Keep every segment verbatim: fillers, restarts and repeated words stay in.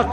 brought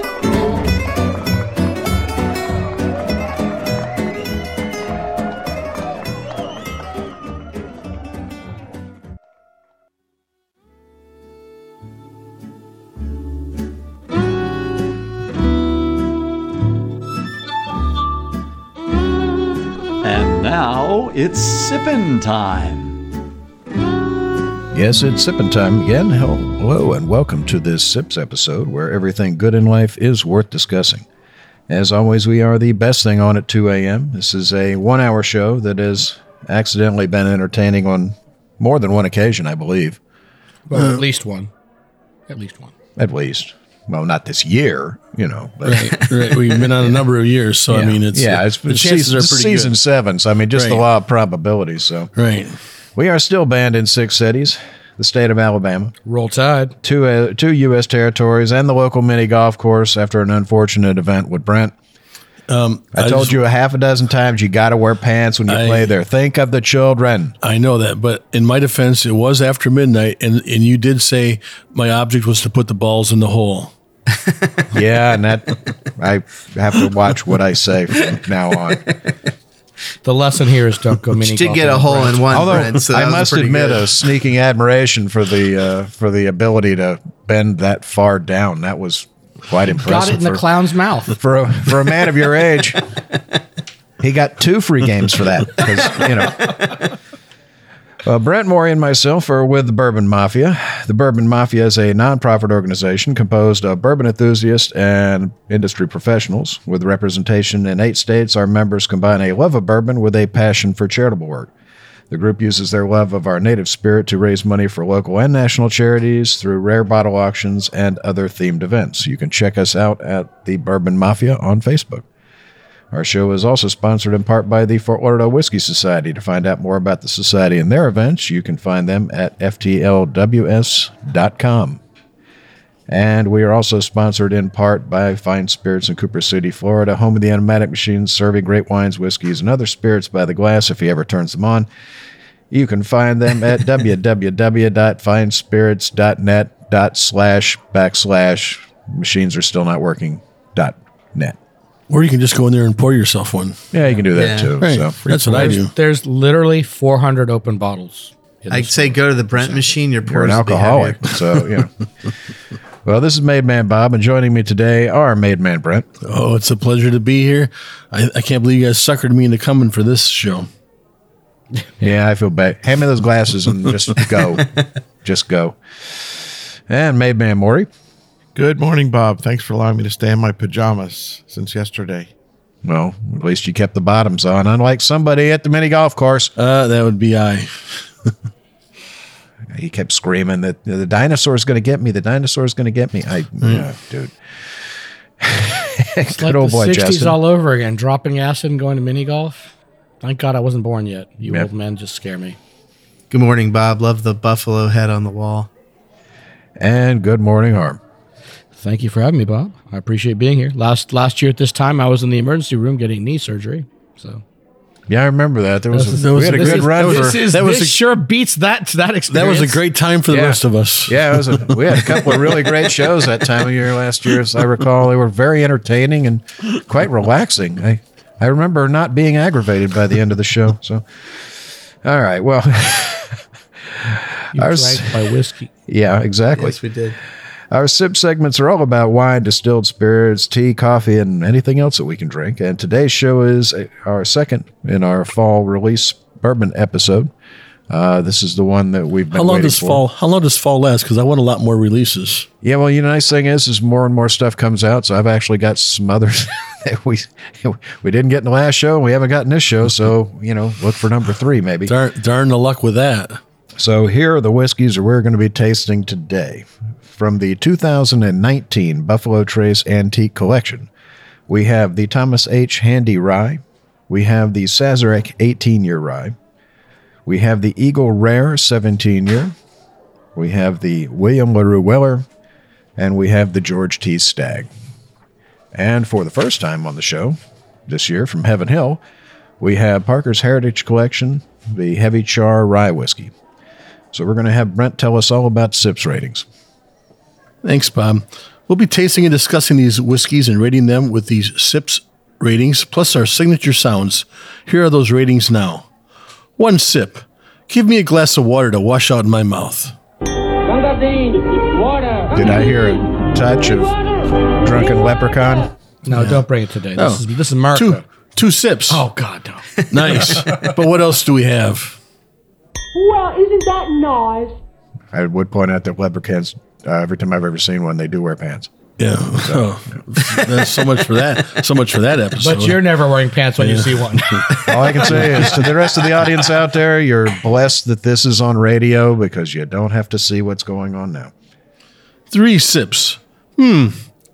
It's sippin' time. Yes, it's sippin' time again. Hello and welcome to this Sips episode where everything good in life is worth discussing. As always, we are the best thing on at two a.m. This is a one-hour show that has accidentally been entertaining on more than one occasion, I believe. Well, uh, at least one. At least one. At least. Well, not this year, you know. But. Right, right. We've been on a number of years, so yeah. I mean, it's yeah, it's, the it's chances it's are pretty season good. seven. So I mean, just right. the law of probabilities. So right, we are still banned in six cities, the state of Alabama. Roll Tide. Two uh, two U S territories and the local mini golf course after an unfortunate event with Brent. Um, I, I told just, you a half a dozen times you got to wear pants when you I, play there. Think of the children. I know that, but in my defense, it was after midnight, and, and you did say my object was to put the balls in the hole. Yeah, and that I have to watch what I say from now on. The lesson here is don't go mini golfing. You did get a hole in one, Although, Brent, so I must admit good. a sneaking admiration for the uh, for the ability to bend that far down. That was quite impressive. Got it in for, the clown's mouth. For a, for a man of your age, he got two free games for that. Because, you know. Uh, Brent Morey and myself are with the Bourbon Mafia. The Bourbon Mafia is a nonprofit organization composed of bourbon enthusiasts and industry professionals. With representation in eight states, our members combine a love of bourbon with a passion for charitable work. The group uses their love of our native spirit to raise money for local and national charities through rare bottle auctions and other themed events. You can check us out at the Bourbon Mafia on Facebook. Our show is also sponsored in part by the Fort Lauderdale Whiskey Society. To find out more about the society and their events, you can find them at F T L W S dot com. And we are also sponsored in part by Fine Spirits in Cooper City, Florida, home of the automatic machines, serving great wines, whiskeys, and other spirits by the glass if he ever turns them on. You can find them at www.finespirits.net dot slash backslash machines are still not working dot net. Or you can just go in there and pour yourself one. Yeah, you can do that yeah. too. Right. So That's what I do. There's literally four hundred open bottles. I'd say go to the Brent machine. Your You're an alcoholic. So, yeah. Well, this is Made Man Bob, and joining me today are Made Man Brent. Oh, it's a pleasure to be here. I, I can't believe you guys suckered me into coming for this show. Yeah, I feel bad. Hand me those glasses and just go. Just go. And Made Man Morey. Good morning, Bob. Thanks for allowing me to stay in my pajamas since yesterday. Well, at least you kept the bottoms on, unlike somebody at the mini golf course. Uh, that would be I. He kept screaming that the dinosaur's going to get me. The dinosaur's going to get me. I, yeah. oh, dude. It's Good like old the boy sixties Justin. All over again. Dropping acid and going to mini golf. Thank God I wasn't born yet. You yep. old men just scare me. Good morning, Bob. Love the buffalo head on the wall. And good morning, Harm. Thank you for having me, Bob. I appreciate being here. Last last year at this time, I was in the emergency room getting knee surgery. So. Yeah, I remember that. There was this a, is, we had a good is, run. For, this is, that was this a, sure beats that to that experience. That was a great time for the yeah. rest of us. Yeah, it was a, we had a couple of really great shows that time of year last year, as I recall. They were very entertaining and quite relaxing. I, I remember not being aggravated by the end of the show. So, all right, well, you was, drank my whiskey. Yeah, exactly. Yes, we did. Our sip segments are all about wine, distilled spirits, tea, coffee, and anything else that we can drink. And today's show is our second in our fall release bourbon episode. Uh, this is the one that we've been how long waiting does for. Fall, how long does fall last? Because I want a lot more releases. Yeah, well, you know, the nice thing is, is more and more stuff comes out. So I've actually got some others that we we didn't get in the last show. And we haven't gotten this show. So, you know, look for number three, maybe. Darn, darn the luck with that. So here are the whiskeys that we're going to be tasting today. From the two thousand nineteen Buffalo Trace Antique Collection, we have the Thomas H. Handy Rye. We have the Sazerac eighteen-year Rye. We have the Eagle Rare seventeen-year. We have the William Larue Weller. And we have the George T. Stagg. And for the first time on the show, this year from Heaven Hill, we have Parker's Heritage Collection, the Heavy Char Rye Whiskey. So we're going to have Brent tell us all about Sips ratings. Thanks, Bob. We'll be tasting and discussing these whiskeys and rating them with these Sips ratings, plus our signature sounds. Here are those ratings now. One sip. Give me a glass of water to wash out my mouth. Did I hear a touch of drunken leprechaun? No, yeah. Don't bring it today. No. This is this is Marco. Two, two sips. Oh, God, no. Nice. But what else do we have? Well, isn't that nice? I would point out that leprechauns, uh, every time I've ever seen one, they do wear pants. Yeah. So, oh, so much for that. So much for that episode. But you're never wearing pants when yeah. you see one. All I can say is to the rest of the audience out there, you're blessed that this is on radio because you don't have to see what's going on now. Three sips. Hmm.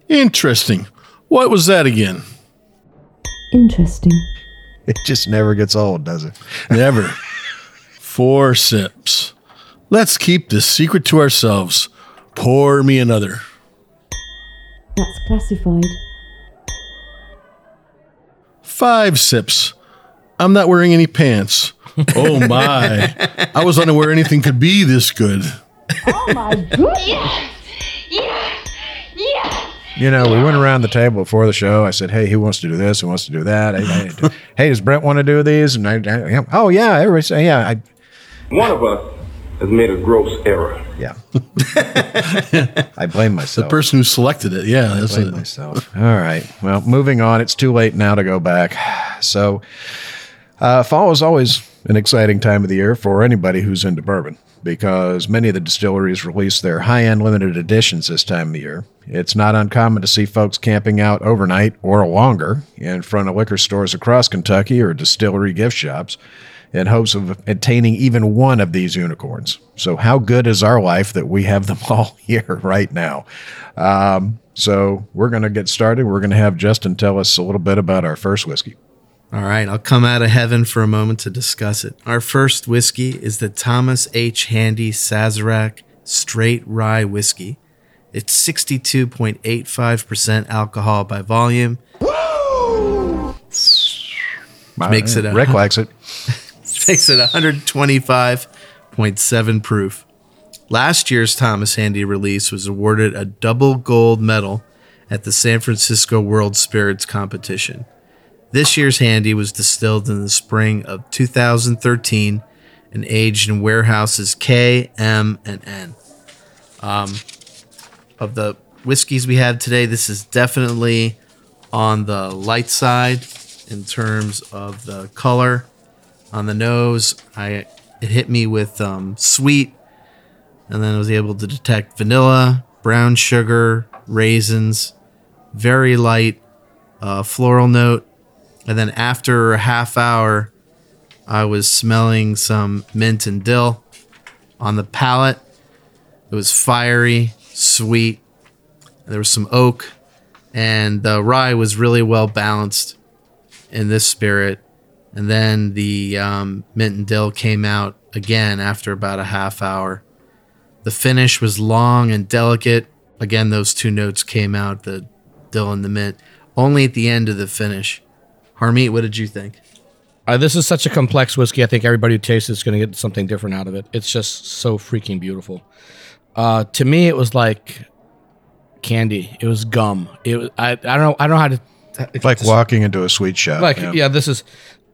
Interesting. What was that again? Interesting. It just never gets old, does it? Never. Four sips. Let's keep this secret to ourselves. Pour me another. That's classified. Five sips. I'm not wearing any pants. Oh, my. I was unaware anything could be this good. Oh, my goodness. Yeah. Yeah. Yeah. You know, we went around the table before the show. I said, hey, who wants to do this? Who wants to do that? I, I, hey, does Brent want to do these? And I, I, oh, yeah. Everybody say, yeah. I, One of us has made a gross error. Yeah. I blame myself. The person who selected it. Yeah. I blame it. myself. All right. Well, moving on. It's too late now to go back. So uh, fall is always an exciting time of the year for anybody who's into bourbon because many of the distilleries release their high-end limited editions this time of the year. It's not uncommon to see folks camping out overnight or longer in front of liquor stores across Kentucky or distillery gift shops in hopes of attaining even one of these unicorns. So how good is our life that we have them all here right now? Um, so we're going to get started. We're going to have Justin tell us a little bit about our first whiskey. All right, I'll come out of heaven for a moment to discuss it. Our first whiskey is the Thomas H. Handy Sazerac Straight Rye Whiskey. It's sixty-two point eight five percent alcohol by volume. Woo! Makes it Rick likes it. Makes it one twenty-five point seven proof. Last year's Thomas Handy release was awarded a double gold medal at the San Francisco World Spirits Competition. This year's Handy was distilled in the spring of two thousand thirteen and aged in warehouses K, M, and N. Um, of the whiskeys we have today, this is definitely on the light side in terms of the color. On the nose, I it hit me with um, sweet, and then I was able to detect vanilla, brown sugar, raisins, very light uh, floral note. And then after a half hour, I was smelling some mint and dill on the palate. It was fiery, sweet. There was some oak, and the rye was really well balanced in this spirit. And then the um, mint and dill came out again after about a half hour. The finish was long and delicate. Again, those two notes came out, the dill and the mint, only at the end of the finish. Harmeet, what did you think? Uh, this is such a complex whiskey. I think everybody who tastes it is going to get something different out of it. It's just so freaking beautiful. Uh, to me, it was like candy. It was gum. It. I. I don't know. I don't know how to. How, it's like walking into a sweet shop. Like yeah. yeah, this is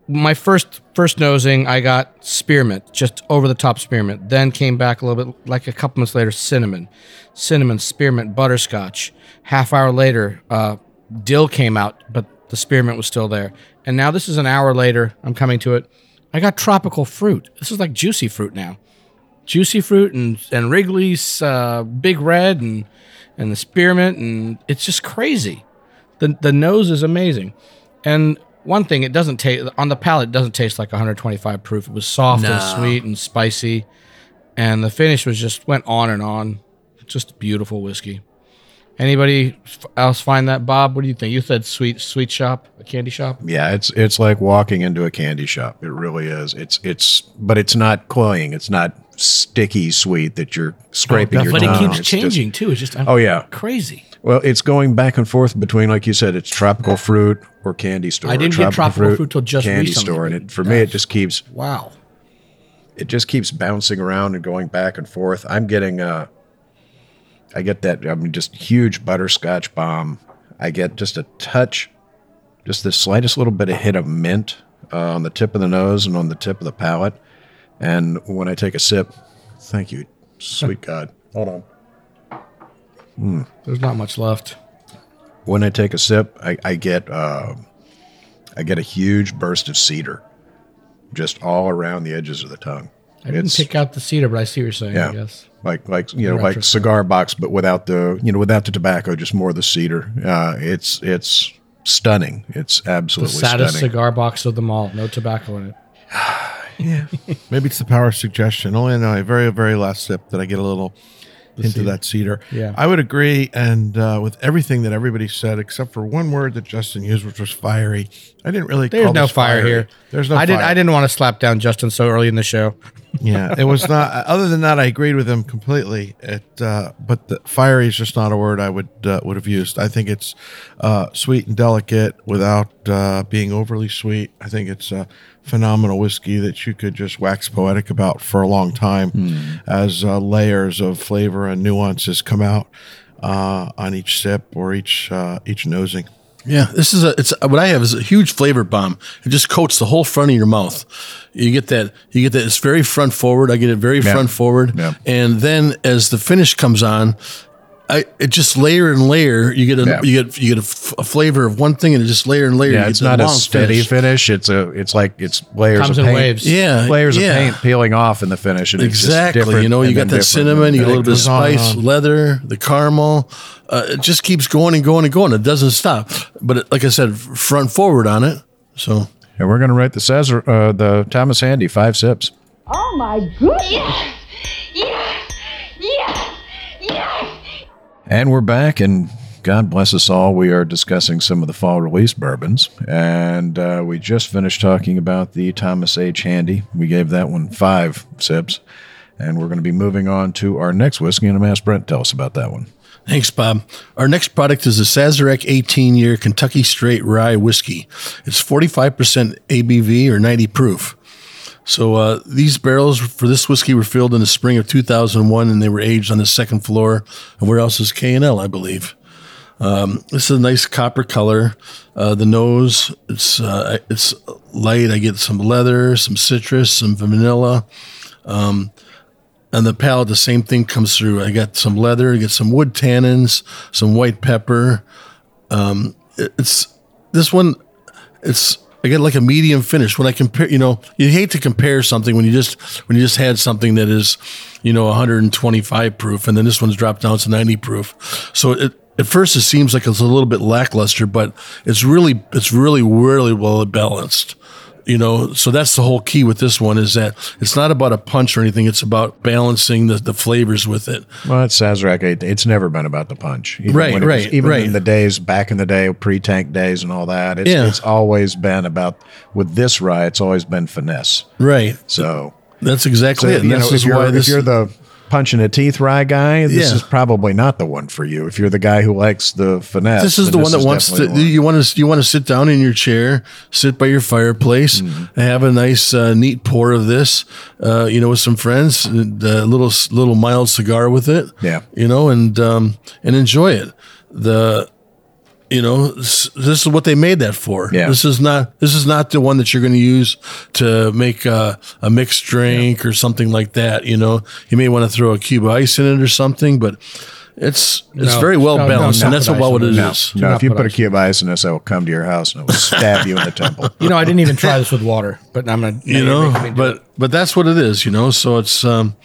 my first first nosing. I got spearmint, just over the top spearmint. Then came back a little bit, like a couple months later, cinnamon, cinnamon, spearmint, butterscotch. Half hour later, uh, dill came out, but the spearmint was still there. And now this is an hour later. I'm coming to it. I got tropical fruit. This is like juicy fruit now. Juicy fruit and, and Wrigley's uh, Big Red and and the spearmint. And it's just crazy. The the nose is amazing. And one thing, it doesn't taste, on the palate, it doesn't taste like one twenty-five proof. It was soft no. and sweet and spicy. And the finish was just went on and on. Just beautiful whiskey. Anybody else find that, Bob? What do you think? You said sweet, sweet shop, a candy shop. Yeah, it's it's like walking into a candy shop. It really is. It's it's, but it's not cloying. It's not sticky sweet that you're scraping oh, your tongue. But it keeps it's changing just, too. It's just I'm oh yeah, crazy. Well, it's going back and forth between, like you said, it's tropical fruit or candy store. I didn't tropical get tropical fruit, fruit till just candy recently. Store, and it, for That's, me, it just keeps wow. It just keeps bouncing around and going back and forth. I'm getting uh, I get that. I mean, just huge butterscotch bomb. I get just a touch, just the slightest little bit of hit of mint uh, on the tip of the nose and on the tip of the palate. And when I take a sip, thank you, sweet God. Hold on. Mm. There's not much left. When I take a sip, I, I get uh, I get a huge burst of cedar, just all around the edges of the tongue. I didn't it's, pick out the cedar, but I see what you're saying. Yeah, I guess. like like you know, like cigar box, but without the you know without the tobacco, just more of the cedar. Uh, it's it's stunning. It's absolutely stunning. The saddest stunning. Cigar box of them all, no tobacco in it. Yeah, maybe it's the power of suggestion. Only in a very very last sip that I get a little. Into cedar. That cedar. Yeah. I would agree. And uh, with everything that everybody said, except for one word that Justin used, which was fiery. I didn't really There's call no fire fiery. Here. There's no I fire. Didn't, I didn't want to slap down Justin so early in the show. Yeah. It was not. Other than that, I agreed with him completely. It, uh, but the fiery is just not a word I would uh, would have used. I think it's uh, sweet and delicate without uh, being overly sweet. I think it's a phenomenal whiskey that you could just wax poetic about for a long time mm. as uh, layers of flavor and nuances come out uh, on each sip or each uh, each nosing. Yeah, this is a. It's what I have is a huge flavor bomb. It just coats the whole front of your mouth. You get that. You get that. It's very front forward. I get it very yeah. front forward. Yeah. And then as the finish comes on, I it just layer and layer. You get a. Yeah. You get you get a, f- a flavor of one thing, and it just layer and layer. Yeah, it's not a steady finish. finish. It's a. It's like it's layers comes of paint. Waves. Yeah, layers yeah. of paint peeling off in the finish. And exactly. It's just you know, you got that cinnamon. You get a little bit of spice, leather, the caramel. Uh, it just keeps going and going and going. It doesn't stop. But it, like I said, front forward on it. So, and we're going to rate the Sazer, uh, the Thomas Handy five sips. Oh my goodness! Yes, yes, yes, yes. And we're back, and God bless us all. We are discussing some of the fall release bourbons, and uh, we just finished talking about the Thomas H. Handy. We gave that one five sips, and we're going to be moving on to our next whiskey. And I'm asked Brent tell us about that one. Thanks, Bob. Our next product is the Sazerac eighteen-year Kentucky Straight Rye Whiskey. It's forty-five percent A B V or ninety proof. So uh, these barrels for this whiskey were filled in the spring of two thousand one, and they were aged on the second floor of warehouses K and L, I believe. Um, this is a nice copper color. Uh, the nose, it's uh, it's light. I get some leather, some citrus, some vanilla. Um And the palate, the same thing comes through. I got some leather, I get some wood tannins, some white pepper. Um, it's this one. It's I get like a medium finish. When I compare, you know, you hate to compare something when you just when you just had something that is, you know, one twenty-five proof, and then this one's dropped down to ninety proof. So it, at first it seems like it's a little bit lackluster, but it's really it's really really well balanced. You know, so that's the whole key with this one is that it's not about a punch or anything. It's about balancing the, the flavors with it. Well, it's Sazerac. It, it's never been about the punch. Even right, when it right, was, even right. in the days, back in the day, pre-tank days and all that, it's, yeah. it's always been about, with this rye, it's always been finesse. Right. So. That's exactly so, it. And you know, this is why this, if you're the punch in the teeth rye guy, this yeah. is probably not the one for you. If you're the guy who likes the finesse, this is the one that wants to. You want to you want to sit down in your chair, sit by your fireplace, mm-hmm. have a nice uh, neat pour of this, uh, you know, with some friends, and a little little mild cigar with it, yeah, you know, and um, and enjoy it. The You know, this is what they made that for. Yeah. This is not this is not the one that you're going to use to make a, a mixed drink yeah. or something like that. You know, you may want to throw a cube of ice in it or something, but it's it's no, very well no, balanced, no, and that's well what it no, is. No, no if you put, put a cube of ice in this, I will come to your house and I will stab you in the temple. You know, I didn't even try this with water, but I'm gonna you know, but it. But that's what it is. You know, so it's. Um,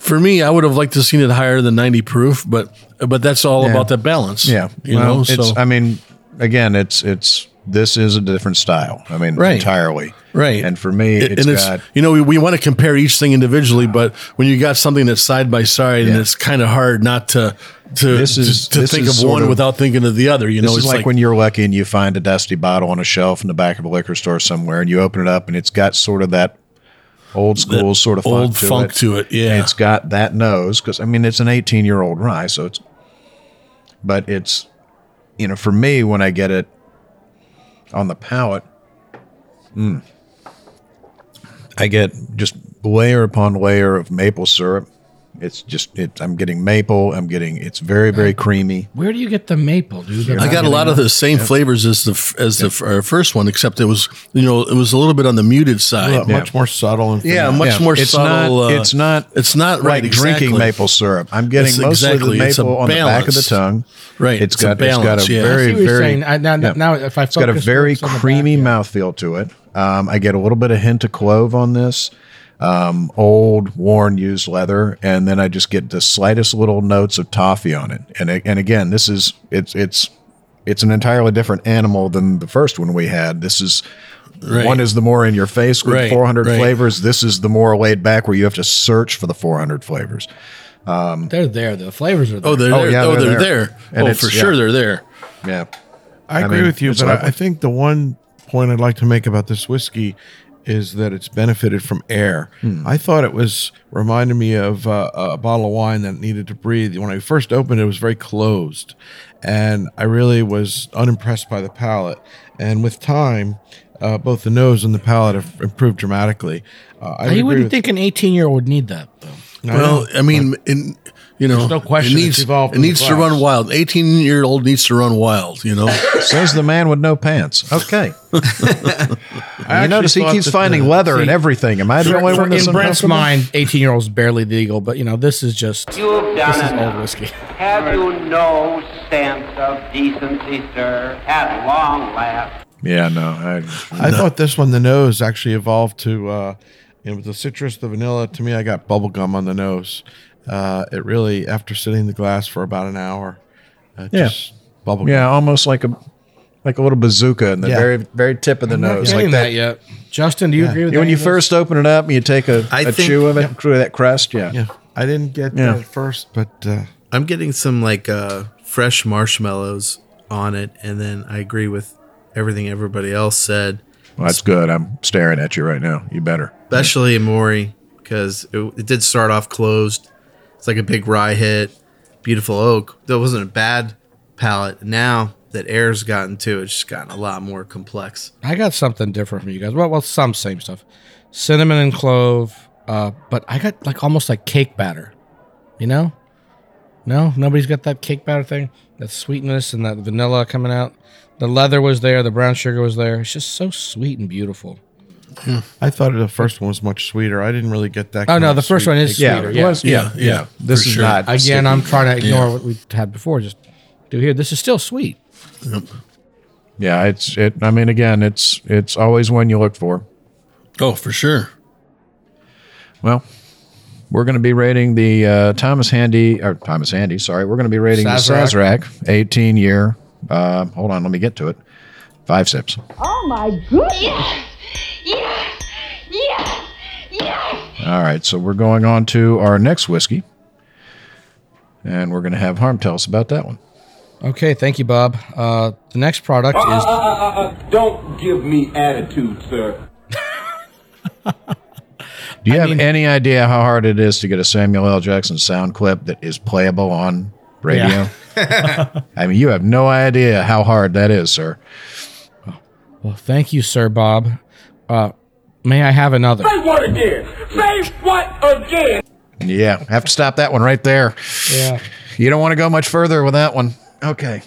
For me, I would have liked to have seen it higher than ninety proof, but but that's all yeah. about the balance. Yeah, you well, know. It's, so I mean, again, it's it's this is a different style. I mean, right. entirely. Right. And for me, it, it's, and it's got you know we, we want to compare each thing individually, wow. but when you got something that's side by side, yeah. and it's kind of hard not to to this is, to, to this think is of one of, without thinking of the other. You know, it's like, like when you're lucky and you find a dusty bottle on a shelf in the back of a liquor store somewhere, and you open it up, and it's got sort of that. Old school that sort of old funk, funk to, it. to it. Yeah, it's got that nose because I mean it's an eighteen-year-old rye, so it's But it's, you know, for me, when I get it on the palate, mm, I get just layer upon layer of maple syrup. It's just, it, I'm getting maple. I'm getting, it's very, very creamy. Where do you get the maple, dude? I got a lot of the same yeah. flavors as the as yeah. the our first one, except it was, you know, it was a little bit on the muted side. Well, yeah. Much more subtle. And yeah, much yeah. more it's subtle. Not, uh, it's not It's not right, like exactly. drinking maple syrup. I'm getting it's mostly exactly. the maple on balance. The back of the tongue. Right. It's, it's got a balance, it's got a yeah. very, very, I, now, yeah. now if I focus, it's got a very creamy back, mouthfeel to it. Um, I get a little bit of hint of clove on this. Um, old, worn, used leather, and then I just get the slightest little notes of toffee on it. And and again, this is it's it's it's an entirely different animal than the first one we had. This is right. one is the more in your face with right, four hundred right. flavors. This is the more laid back where you have to search for the four hundred flavors. Um, they're there. The flavors are there. Oh, they're there. Oh, yeah, oh, they're, they're there. there. And oh, for yeah. sure they're there. Yeah, I, I agree mean, with you, but I, I think the one point I'd like to make about this whiskey is that it's benefited from air. Hmm. I thought it was, reminded me of uh, a bottle of wine that needed to breathe. When I first opened it, it was very closed, and I really was unimpressed by the palate. And with time, uh, both the nose and the palate have improved dramatically. Uh, I you wouldn't think an eighteen-year-old would need that, though. No, well, I mean, in, you know, no question it needs, it needs to run wild. eighteen-year-old needs to run wild, you know. Says the man with no pants. Okay. I notice he keeps finding the, leather see, and everything. Am I the only one that's in Brent's mind, eighteen-year-olds barely legal, but, you know, this is just, You've done this enough. Is old whiskey. Have right. you no sense of decency, sir? At long last. Yeah, no. I, I no. thought this one, the nose, actually evolved to... Uh, And with the citrus, the vanilla, to me, I got bubble gum on the nose. Uh, it really, after sitting in the glass for about an hour, uh, yeah. just bubble gum. Yeah, almost like a like a little bazooka in the yeah. very very tip of the I'm nose. Not like that. that yet. Justin, do you yeah. agree with yeah, that? When you this? first open it up and you take a, a think, chew of it, yeah. that crest, yeah. yeah. I didn't get yeah. that at first, but... Uh, I'm getting some like uh, fresh marshmallows on it, and then I agree with everything everybody else said. Well, that's good. I'm staring at you right now. You better. Especially Amori, because it, it did start off closed. It's like a big rye hit, beautiful oak. That wasn't a bad palate. Now that air's gotten to it, it's just gotten a lot more complex. I got something different from you guys. Well, well, some same stuff. Cinnamon and clove, uh, but I got like almost like cake batter, you know? No? Nobody's got that cake batter thing? That sweetness and that vanilla coming out? The leather was there. The brown sugar was there. It's just so sweet and beautiful. Hmm. I thought the first one was much sweeter. I didn't really get that. Oh, no, the first one is sweeter. Yeah, yeah, yeah. yeah, yeah. This is sure. not. Again, sticky. I'm trying to ignore yeah. what we had before. Just do here. This is still sweet. Yep. Yeah, it's it. I mean, again, it's it's always one you look for. Oh, for sure. Well, we're going to be rating the uh, Thomas Handy, or Thomas Handy, sorry. We're going to be rating Sazerac. The Sazerac eighteen year. Uh, hold on, let me get to it. Five sips. Oh my goodness! Yes, yes, yes, yes. All right, so we're going on to our next whiskey, and we're going to have Harm tell us about that one. Okay, thank you, Bob. Uh, the next product uh, is. Uh, uh, uh, don't give me attitude, sir. Do you I have mean, any idea how hard it is to get a Samuel L. Jackson sound clip that is playable on radio? Yeah. I mean, you have no idea how hard that is, sir. Well, thank you, Sir Bob. Uh, may I have another? Say what again? Say what again? Yeah, have to stop that one right there. Yeah. You don't want to go much further with that one. Okay.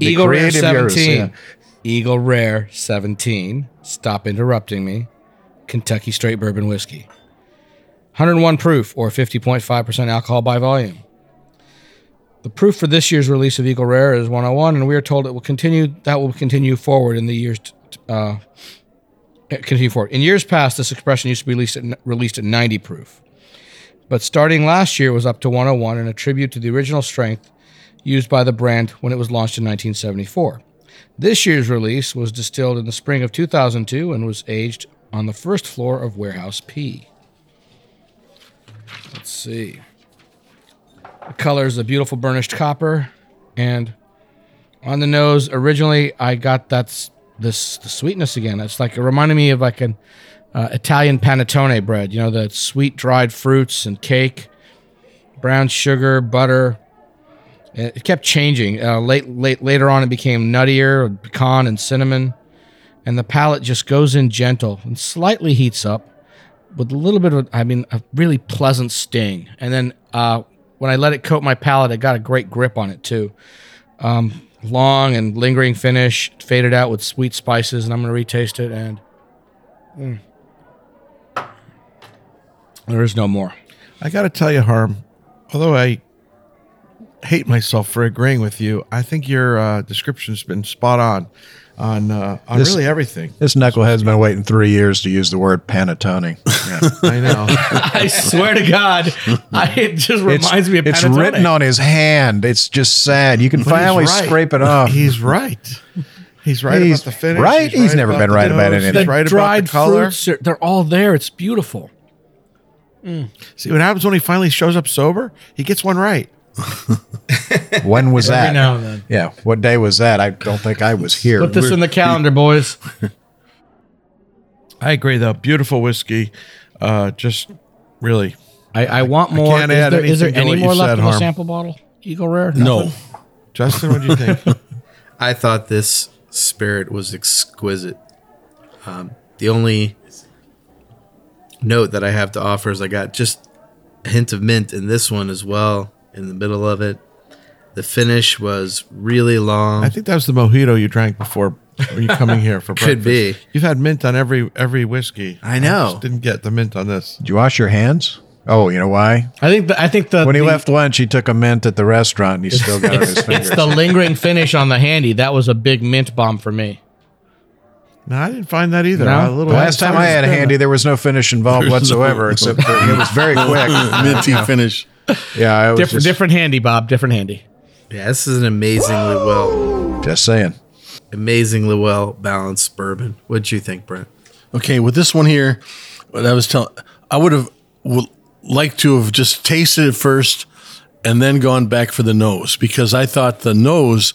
Eagle Rare seventeen. Yours, yeah. Eagle Rare seventeen. Stop interrupting me. Kentucky Straight Bourbon Whiskey. one oh one proof, or fifty point five percent alcohol by volume. The proof for this year's release of Eagle Rare is one oh one, and we are told it will continue. That will continue forward in the years. T- uh, continue forward. In years past, this expression used to be released at, released at ninety proof, but starting last year, it was up to one oh one, and a tribute to the original strength used by the brand when it was launched in nineteen seventy-four. This year's release was distilled in the spring of two thousand two and was aged on the first floor of Warehouse P. Let's see. The color is a beautiful burnished copper, and on the nose, originally I got that's this the sweetness again. It's like it reminded me of like an uh, Italian panettone bread, you know, the sweet dried fruits and cake. brown sugar, butter. It kept changing. Uh, late, late, later on, it became nuttier, pecan and cinnamon. And the palate just goes in gentle and slightly heats up with a little bit of, I mean, a really pleasant sting. And then uh, when I let it coat my palate, I got a great grip on it too. Um, long and lingering finish, faded out with sweet spices, and I'm going to retaste it. And mm, there is no more. I got to tell you, Harm, although I hate myself for agreeing with you, I think your uh, description's been spot on. On uh, on this, really everything. This knucklehead's been waiting three years to use the word panettone. Yeah, I know. I swear to God, I, it just reminds it's, me of panettone. It's written on his hand. It's just sad. You can but finally right. scrape it off. He's right. He's right he's about the finish. Right. He's, he's right never been right about anything. The right dried about the color. Fruits are, they're all there. It's beautiful. Mm. See what happens when he finally shows up sober? He gets one right. When was that? Every now and then. Yeah, what day was that? I don't think I was here. Put this We're, in the calendar, boys. I agree, though. Beautiful whiskey. Uh, just really. I, I want more. I is, there, is there any more left in the sample bottle? Eagle Rare? No. no. Justin, what do you think? I thought this spirit was exquisite. Um, the only note that I have to offer is I got just a hint of mint in this one as well. In the middle of it. The finish was really long. I think that was the mojito you drank before you coming here for Could breakfast. Could be. You've had mint on every every whiskey. I know. I just didn't get the mint on this. Did you wash your hands? Oh, you know why? I think the, I think the when he the, left lunch, he took a mint at the restaurant and he still got it on his fingers. It's the lingering finish on the handy. That was a big mint bomb for me. No, I didn't find that either. No? A little the last time I had a handy, there was no finish involved whatsoever, no. except for it was very quick. Minty finish. Yeah, different, just, different handy, Bob. Different handy. Yeah, this is an amazingly Whoa! well, just saying, amazingly well balanced bourbon. What'd you think, Brent? Okay, with this one here, what I was telling, I would have would liked to have just tasted it first and then gone back for the nose, because I thought the nose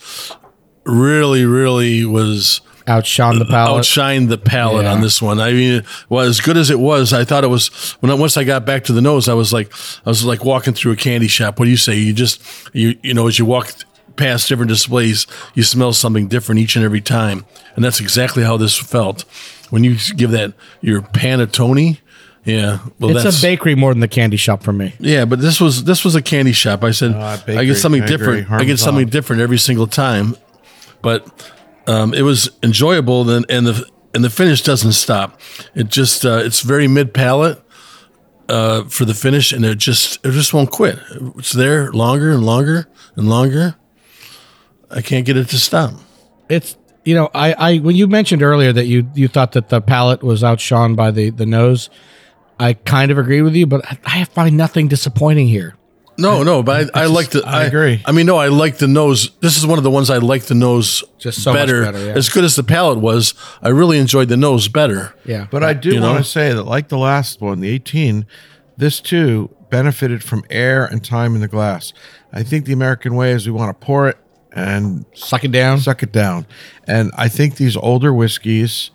really, really was outshone the palate. Outshined the palate yeah. on this one. I mean, well, as good as it was, I thought it was. When I, once I got back to the nose, I was like, I was like walking through a candy shop. What do you say? You just, you you know, as you walk past different displays, you smell something different each and every time, and that's exactly how this felt. When you give that your panettone, yeah, well, it's that's, a bakery more than the candy shop for me. Yeah, but this was this was a candy shop. I said, uh, bakery, I get something I different. I get something different every single time, but. Um, it was enjoyable, then, and the and the finish doesn't stop. It just uh, it's very mid palate uh, for the finish, and it just it just won't quit. It's there longer and longer and longer. I can't get it to stop. It's you know I, I when you mentioned earlier that you, you thought that the palate was outshone by the, the nose, I kind of agree with you, but I, I find nothing disappointing here. No, no, but I, I like the. I, I agree. I mean, no, I like the nose. This is one of the ones I like the nose just so better. Much better yeah. As good as the palate was, I really enjoyed the nose better. Yeah, but I do you want know? to say that, like the last one, the eighteen, this too benefited from air and time in the glass. I think the American way is we want to pour it and suck it down, suck it down, and I think these older whiskeys,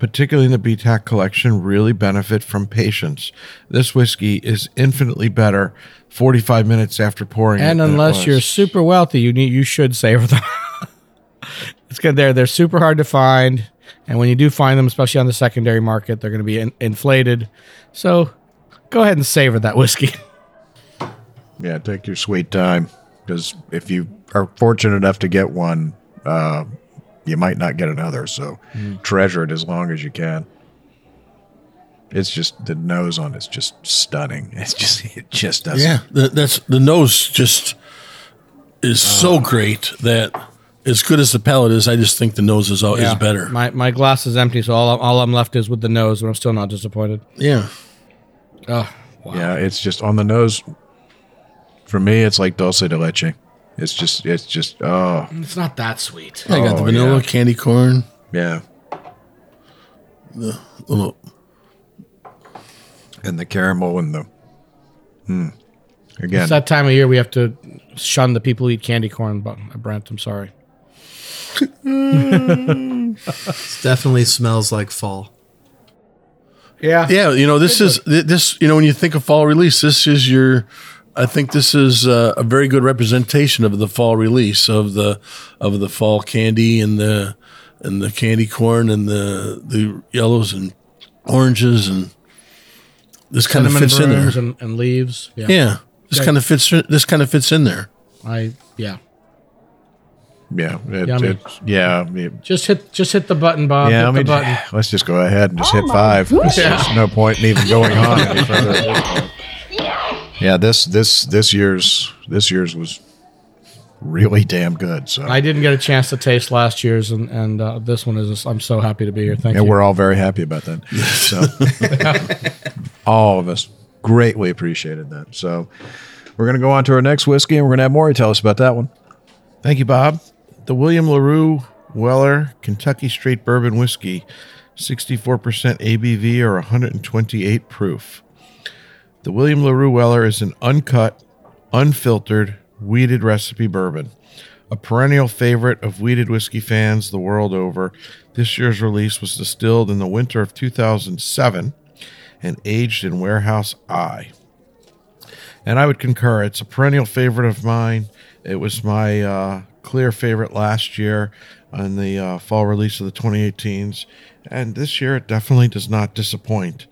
particularly in the B T A C collection, really benefit from patience. This whiskey is infinitely better forty-five minutes after pouring and it. And unless you're super wealthy, you need you should savor them. It's good there. They're super hard to find. And when you do find them, especially on the secondary market, they're going to be in, inflated. So go ahead and savor that whiskey. Yeah, take your sweet time. Because if you are fortunate enough to get one, uh, you might not get another, so mm. treasure it as long as you can. It's just the nose on it's just stunning. It's just it just doesn't. Yeah, the, that's the nose just is uh, so great that as good as the palate is, I just think the nose is all, yeah. is better. My my glass is empty, so all all I'm left is with the nose, and I'm still not disappointed. Yeah. Oh, wow. Yeah, it's just on the nose. For me, it's like dulce de leche. It's just, it's just, oh. It's not that sweet. I got oh, the vanilla, yeah. candy corn. Yeah. The little. And the caramel and the, hmm. Again. It's that time of year we have to shun the people who eat candy corn, but Brent, I'm sorry. It definitely smells like fall. Yeah. Yeah, you know, this is, this, you know, when you think of fall release, this is your I think this is uh, a very good representation of the fall release of the of the fall candy and the and the candy corn and the the yellows and oranges and this kind of fits in there and, and leaves. Yeah, yeah this yeah. kind of fits. This kind of fits in there. I yeah. Yeah, it, it, yeah. It, just hit, just hit the button, Bob. Yeah, hit I mean, the button. Let's just go ahead and just oh hit five. There's yeah. no point in even going on any further. Yeah, this this this year's this year's was really damn good. So I didn't get a chance to taste last year's, and and uh, this one is. Just, I'm so happy to be here. Thank yeah, you. And we're all very happy about that. So all of us greatly appreciated that. So we're gonna go on to our next whiskey, and we're gonna have Maury tell us about that one. Thank you, Bob. The William Larue Weller Kentucky Straight Bourbon Whiskey, sixty-four percent A B V or one hundred twenty-eight proof. The William Larue Weller is an uncut, unfiltered, weeded recipe bourbon, a perennial favorite of weeded whiskey fans the world over. This year's release was distilled in the winter of two thousand seven and aged in Warehouse Y. And I would concur, it's a perennial favorite of mine. It was my... Uh, clear favorite last year on the uh, fall release of the twenty eighteens, and this year it definitely does not disappoint.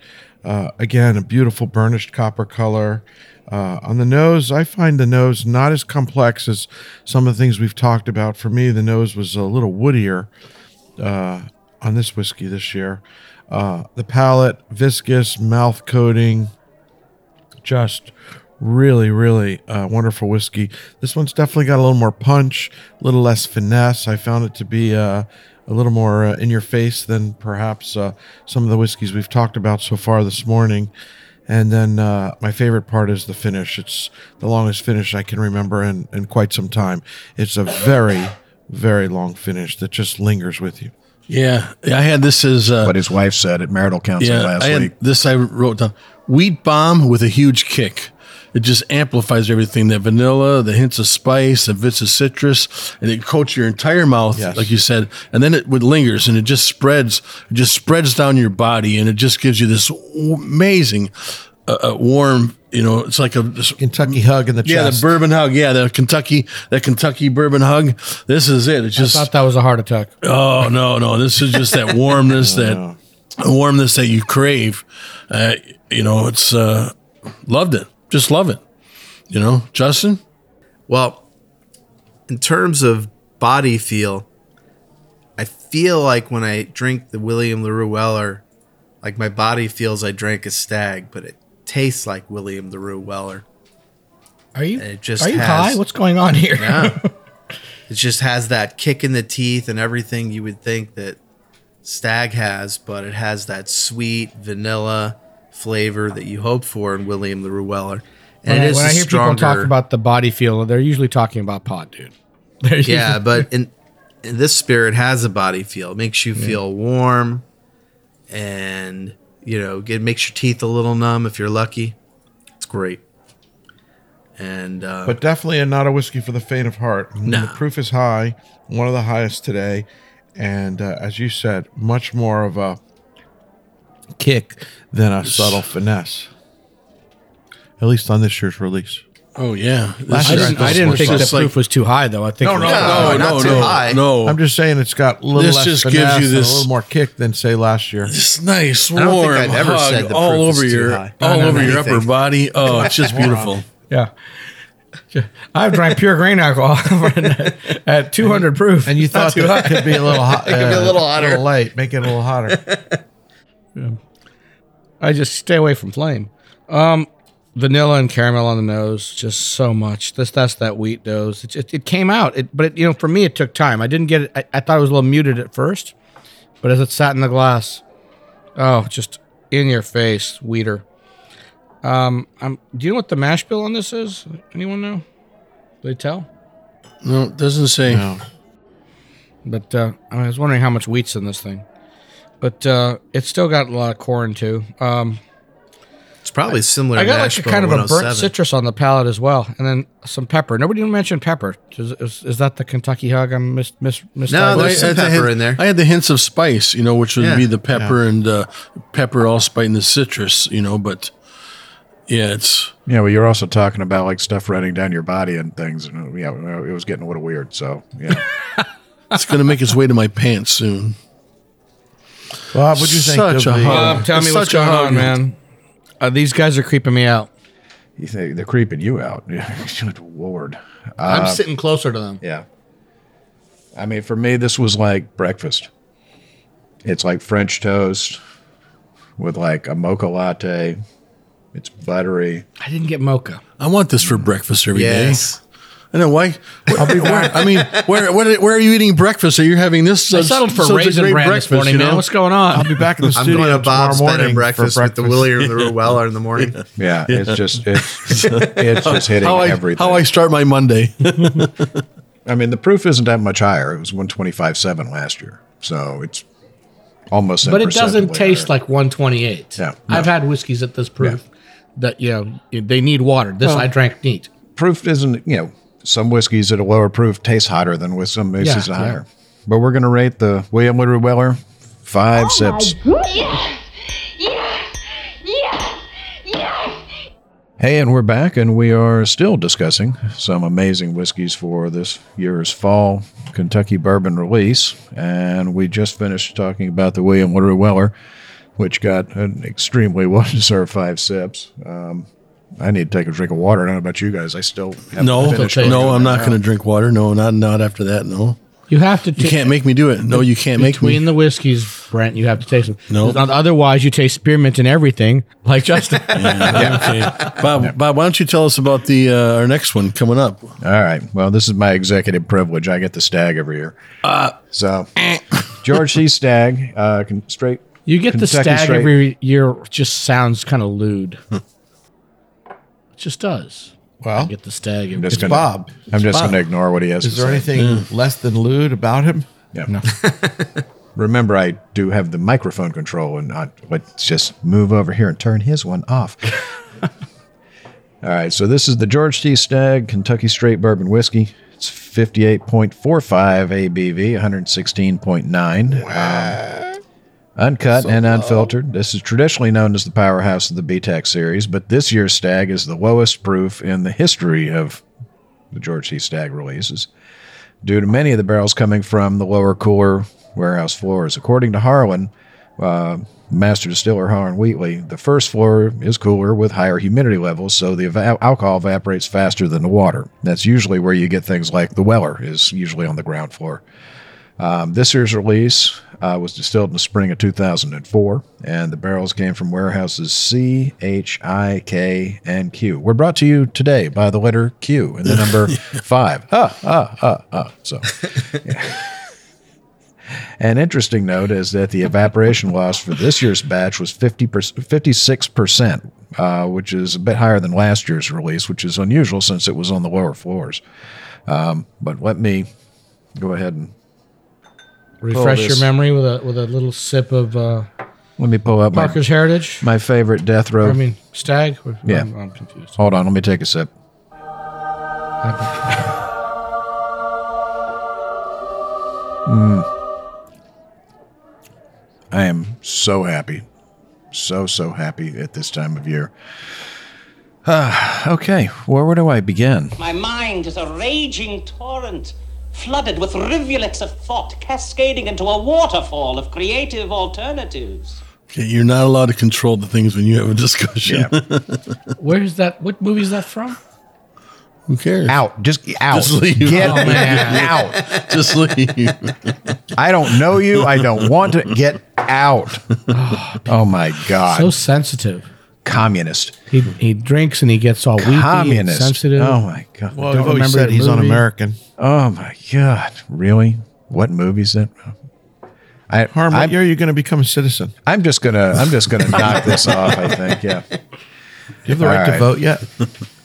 Uh, again, a beautiful burnished copper color. Uh, on the nose, I find the nose not as complex as some of the things we've talked about. For me, the nose was a little woodier uh, on this whiskey this year. Uh, the palate, viscous, mouth coating, just Really, really uh, wonderful whiskey. This one's definitely got a little more punch, a little less finesse. I found it to be uh, a little more uh, in your face than perhaps uh, some of the whiskeys we've talked about so far this morning. And then uh, my favorite part is the finish. It's the longest finish I can remember in, in quite some time. It's a very, very long finish that just lingers with you. Yeah, I had this as... Uh, what his wife said at marital counseling yeah, last I had week. This I wrote down. Wheat bomb with a huge kick. It just amplifies everything, that vanilla, the hints of spice, the bits of citrus, and it coats your entire mouth, yes. like you said. And then it would lingers, and it just spreads, it just spreads down your body, and it just gives you this amazing uh, warm, you know, it's like a this, Kentucky hug in the chest. Yeah, the bourbon hug. Yeah, the Kentucky, that Kentucky bourbon hug. This is it. It's just, I thought that was a heart attack. Oh, no, no. This is just that warmness, oh, that no. warmness that you crave. Uh, you know, it's uh, loved it. Just love it. You know, Justin? Well, in terms of body feel, I feel like when I drink the William Larue Weller, like my body feels I drank a Stagg, but it tastes like William Larue Weller. Are you, it just are you has, high? What's going on here? Yeah, it just has that kick in the teeth and everything you would think that Stagg has, but it has that sweet vanilla flavor that you hope for in William Larue Weller. And when it is when I hear stronger, people talk about the body feel, they're usually talking about pot, dude. They're yeah, usually, but in, in this spirit has a body feel. It makes you yeah. feel warm, and you know, it makes your teeth a little numb if you're lucky. It's great. And uh, but definitely a, not a whiskey for the faint of heart. No. The proof is high, one of the highest today, and uh, as you said, much more of a kick than a subtle finesse, at least on this year's release. Oh yeah, last I year didn't, I didn't think the proof like, was too high though. I think no, no, no, no, not no, too high. No, I'm just saying it's got a little this less just finesse gives you this, and a little more kick than say last year. This nice warm I don't think I've ever hug said the all over your all no, over no, your upper body. Oh, it's just beautiful. Yeah. I've drank pure grain alcohol at two hundred proof, and you thought that hot. could be a little hot. It could be a little hotter, a little light, make it a little hotter. Yeah. I just stay away from flame. Um, vanilla and caramel on the nose, just so much. This that's that wheat nose. It, just, it came out, it, but it, you know, for me, it took time. I didn't get it. I, I thought it was a little muted at first, but as it sat in the glass, oh, just in your face, wheater. Um, I'm. Do you know what the mash bill on this is? Anyone know? Do they tell? No, it doesn't say. No. But uh, I was wondering how much wheat's in this thing. But uh, it's still got a lot of corn, too. Um, it's probably similar I, to I got like a kind of a burnt citrus on the palate as well, and then some pepper. Nobody even mentioned pepper. Is, is, is that the Kentucky hug I'm mis, mis, mis- No, there's some pepper in there. I had the hints of spice, you know, which would yeah. be the pepper yeah. and uh, pepper, allspice, and the citrus, you know, but Yeah, it's yeah. Well, you're also talking about like stuff running down your body and things, and yeah, it was getting a little weird. So yeah, it's gonna make its way to my pants soon. Bob, what'd you think? Such a hug. Tell me what's going on, man. Uh, these guys are creeping me out. You think they're creeping you out? Good Lord, uh, I'm sitting closer to them. Yeah. I mean, for me, this was like breakfast. It's like French toast with like a mocha latte. It's buttery. I didn't get mocha. I want this for breakfast every yes. day. I know why. I'll be where, I mean, where, where where are you eating breakfast? Are you having this? I settled for raisin bran this morning, you know? Man. What's going on? I'll be back in the studio tomorrow morning. I'm going to Bob's bed and breakfast, breakfast with the William Larue Weller in the morning. Yeah, yeah. it's just it's, it's just hitting how I, everything. How I start my Monday. I mean, the proof isn't that much higher. It was one twenty-five point seven last year, so it's almost. But it doesn't taste like one twenty-eight. Yeah, no. I've had whiskeys at this proof. Yeah. That, you know, they need water. This well, I drank neat. Proof isn't, you know, some whiskeys at a lower proof taste hotter than with some whiskeys yeah, higher. Yeah. But we're going to rate the William Larue Weller five oh sips. Yes, yes, yes, yes. Hey, and we're back, and we are still discussing some amazing whiskeys for this year's fall Kentucky bourbon release. And we just finished talking about the William Larue Weller, which got an extremely well-deserved five sips. Um, I need to take a drink of water. I don't know about you guys. I still haven't no, finished. No, I'm not going to drink water. No, not not after that, no. You have to. T- you can't make me do it. No, you can't make me. Between the whiskeys, Brent, you have to taste them. No. Otherwise, you taste spearmint and everything, like Justin. yeah, okay. Bob, yeah. Bob, why don't you tell us about the uh, our next one coming up? All right. Well, this is my executive privilege. I get the Stagg every year. Uh, so, George T. Stagg, uh, can straight... You get Kentucky the Stagg straight. Every year just sounds kind of lewd. It just does. Well, you get the Stagg every year. It's Bob. I'm just going to ignore what he has Is to there say. Anything mm. less than lewd about him? Yeah. No. Remember, I do have the microphone control, and I, let's just move over here and turn his one off. All right, so this is the George T. Stagg Kentucky Straight Bourbon Whiskey. It's fifty-eight point four five A B V, one sixteen point nine. Wow. Um, Uncut so and unfiltered. Low. This is traditionally known as the powerhouse of the B T A C series, but this year's Stagg is the lowest proof in the history of the George T. Stagg releases, due to many of the barrels coming from the lower cooler warehouse floors. According to Harlan, uh, master distiller Harlan Wheatley, the first floor is cooler with higher humidity levels, so the ev- alcohol evaporates faster than the water. That's usually where you get things like the Weller is usually on the ground floor. Um, this year's release uh, was distilled in the spring of two thousand four, and the barrels came from warehouses C, H, I, K, and Q. We're brought to you today by the letter Q and the number five. Ah, ah, ah, ah. So, yeah. An interesting note is that the evaporation loss for this year's batch was fifty-six percent, uh, which is a bit higher than last year's release, which is unusual since it was on the lower floors. Um, but let me go ahead and refresh your memory with a with a little sip of uh, let me pull up Parker's my, Heritage. My favorite death row. I mean, Stagg? Yeah. I'm, I'm confused. Hold on. Let me take a sip. mm. I am so happy. So, so happy at this time of year. Uh, okay. Where, where do I begin? My mind is a raging torrent, flooded with rivulets of thought, cascading into a waterfall of creative alternatives. Okay, you're not allowed to control the things when you have a discussion. Yeah. Where's that? What movie is that from? Who cares? Out. Just out. Just leave. Get oh, out. Just leave. I don't know you. I don't want to. Get out. Oh, oh my God. So sensitive. Communist. He he drinks and he gets all weepy Communist. And sensitive. Oh my God. Well, I've always said he's un-American. Oh my God. Really? What movie is that? I Harm, what year are you going to become a citizen? I'm just going to I'm just going to knock this off, I think. Yeah. Do you have the right, right to vote yet?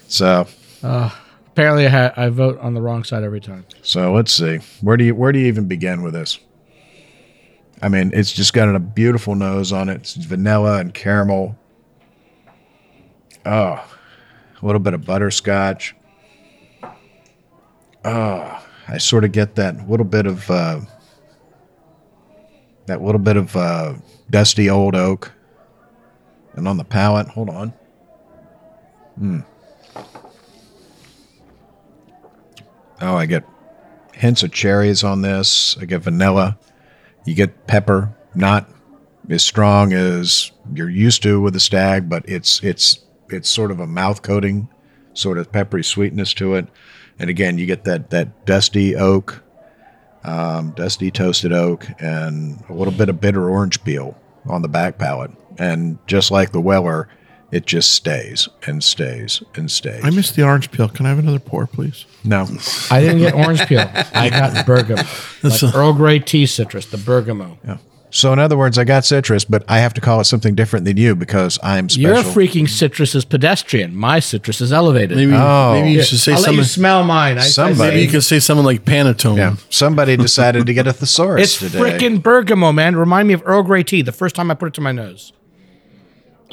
So, uh, apparently I ha- I vote on the wrong side every time. So, let's see. Where do you where do you even begin with this? I mean, it's just got a beautiful nose on it. It's vanilla and caramel. Oh, a little bit of butterscotch. Oh, I sort of get that little bit of uh, that little bit of uh, dusty old oak. And on the palate, hold on. Mm. Oh, I get hints of cherries on this. I get vanilla. You get pepper. Not as strong as you're used to with a Stagg, but it's it's it's sort of a mouth coating, sort of peppery sweetness to it. And again, you get that that dusty oak, um, dusty toasted oak, and a little bit of bitter orange peel on the back palate. And just like the Weller, it just stays and stays and stays. I missed the orange peel. Can I have another pour, please? No. I didn't get orange peel. I got bergamot. Like a- Earl Grey tea citrus, the bergamot. Yeah. So in other words, I got citrus, but I have to call it something different than you because I'm special. Your freaking citrus is pedestrian. My citrus is elevated. Maybe, oh. maybe you should say I'll something. I'll let you smell mine. I, somebody, maybe you could say something like Panettone. Yeah. Somebody decided to get a thesaurus it's today. It's freaking bergamot, man. Remind me of Earl Grey tea the first time I put it to my nose.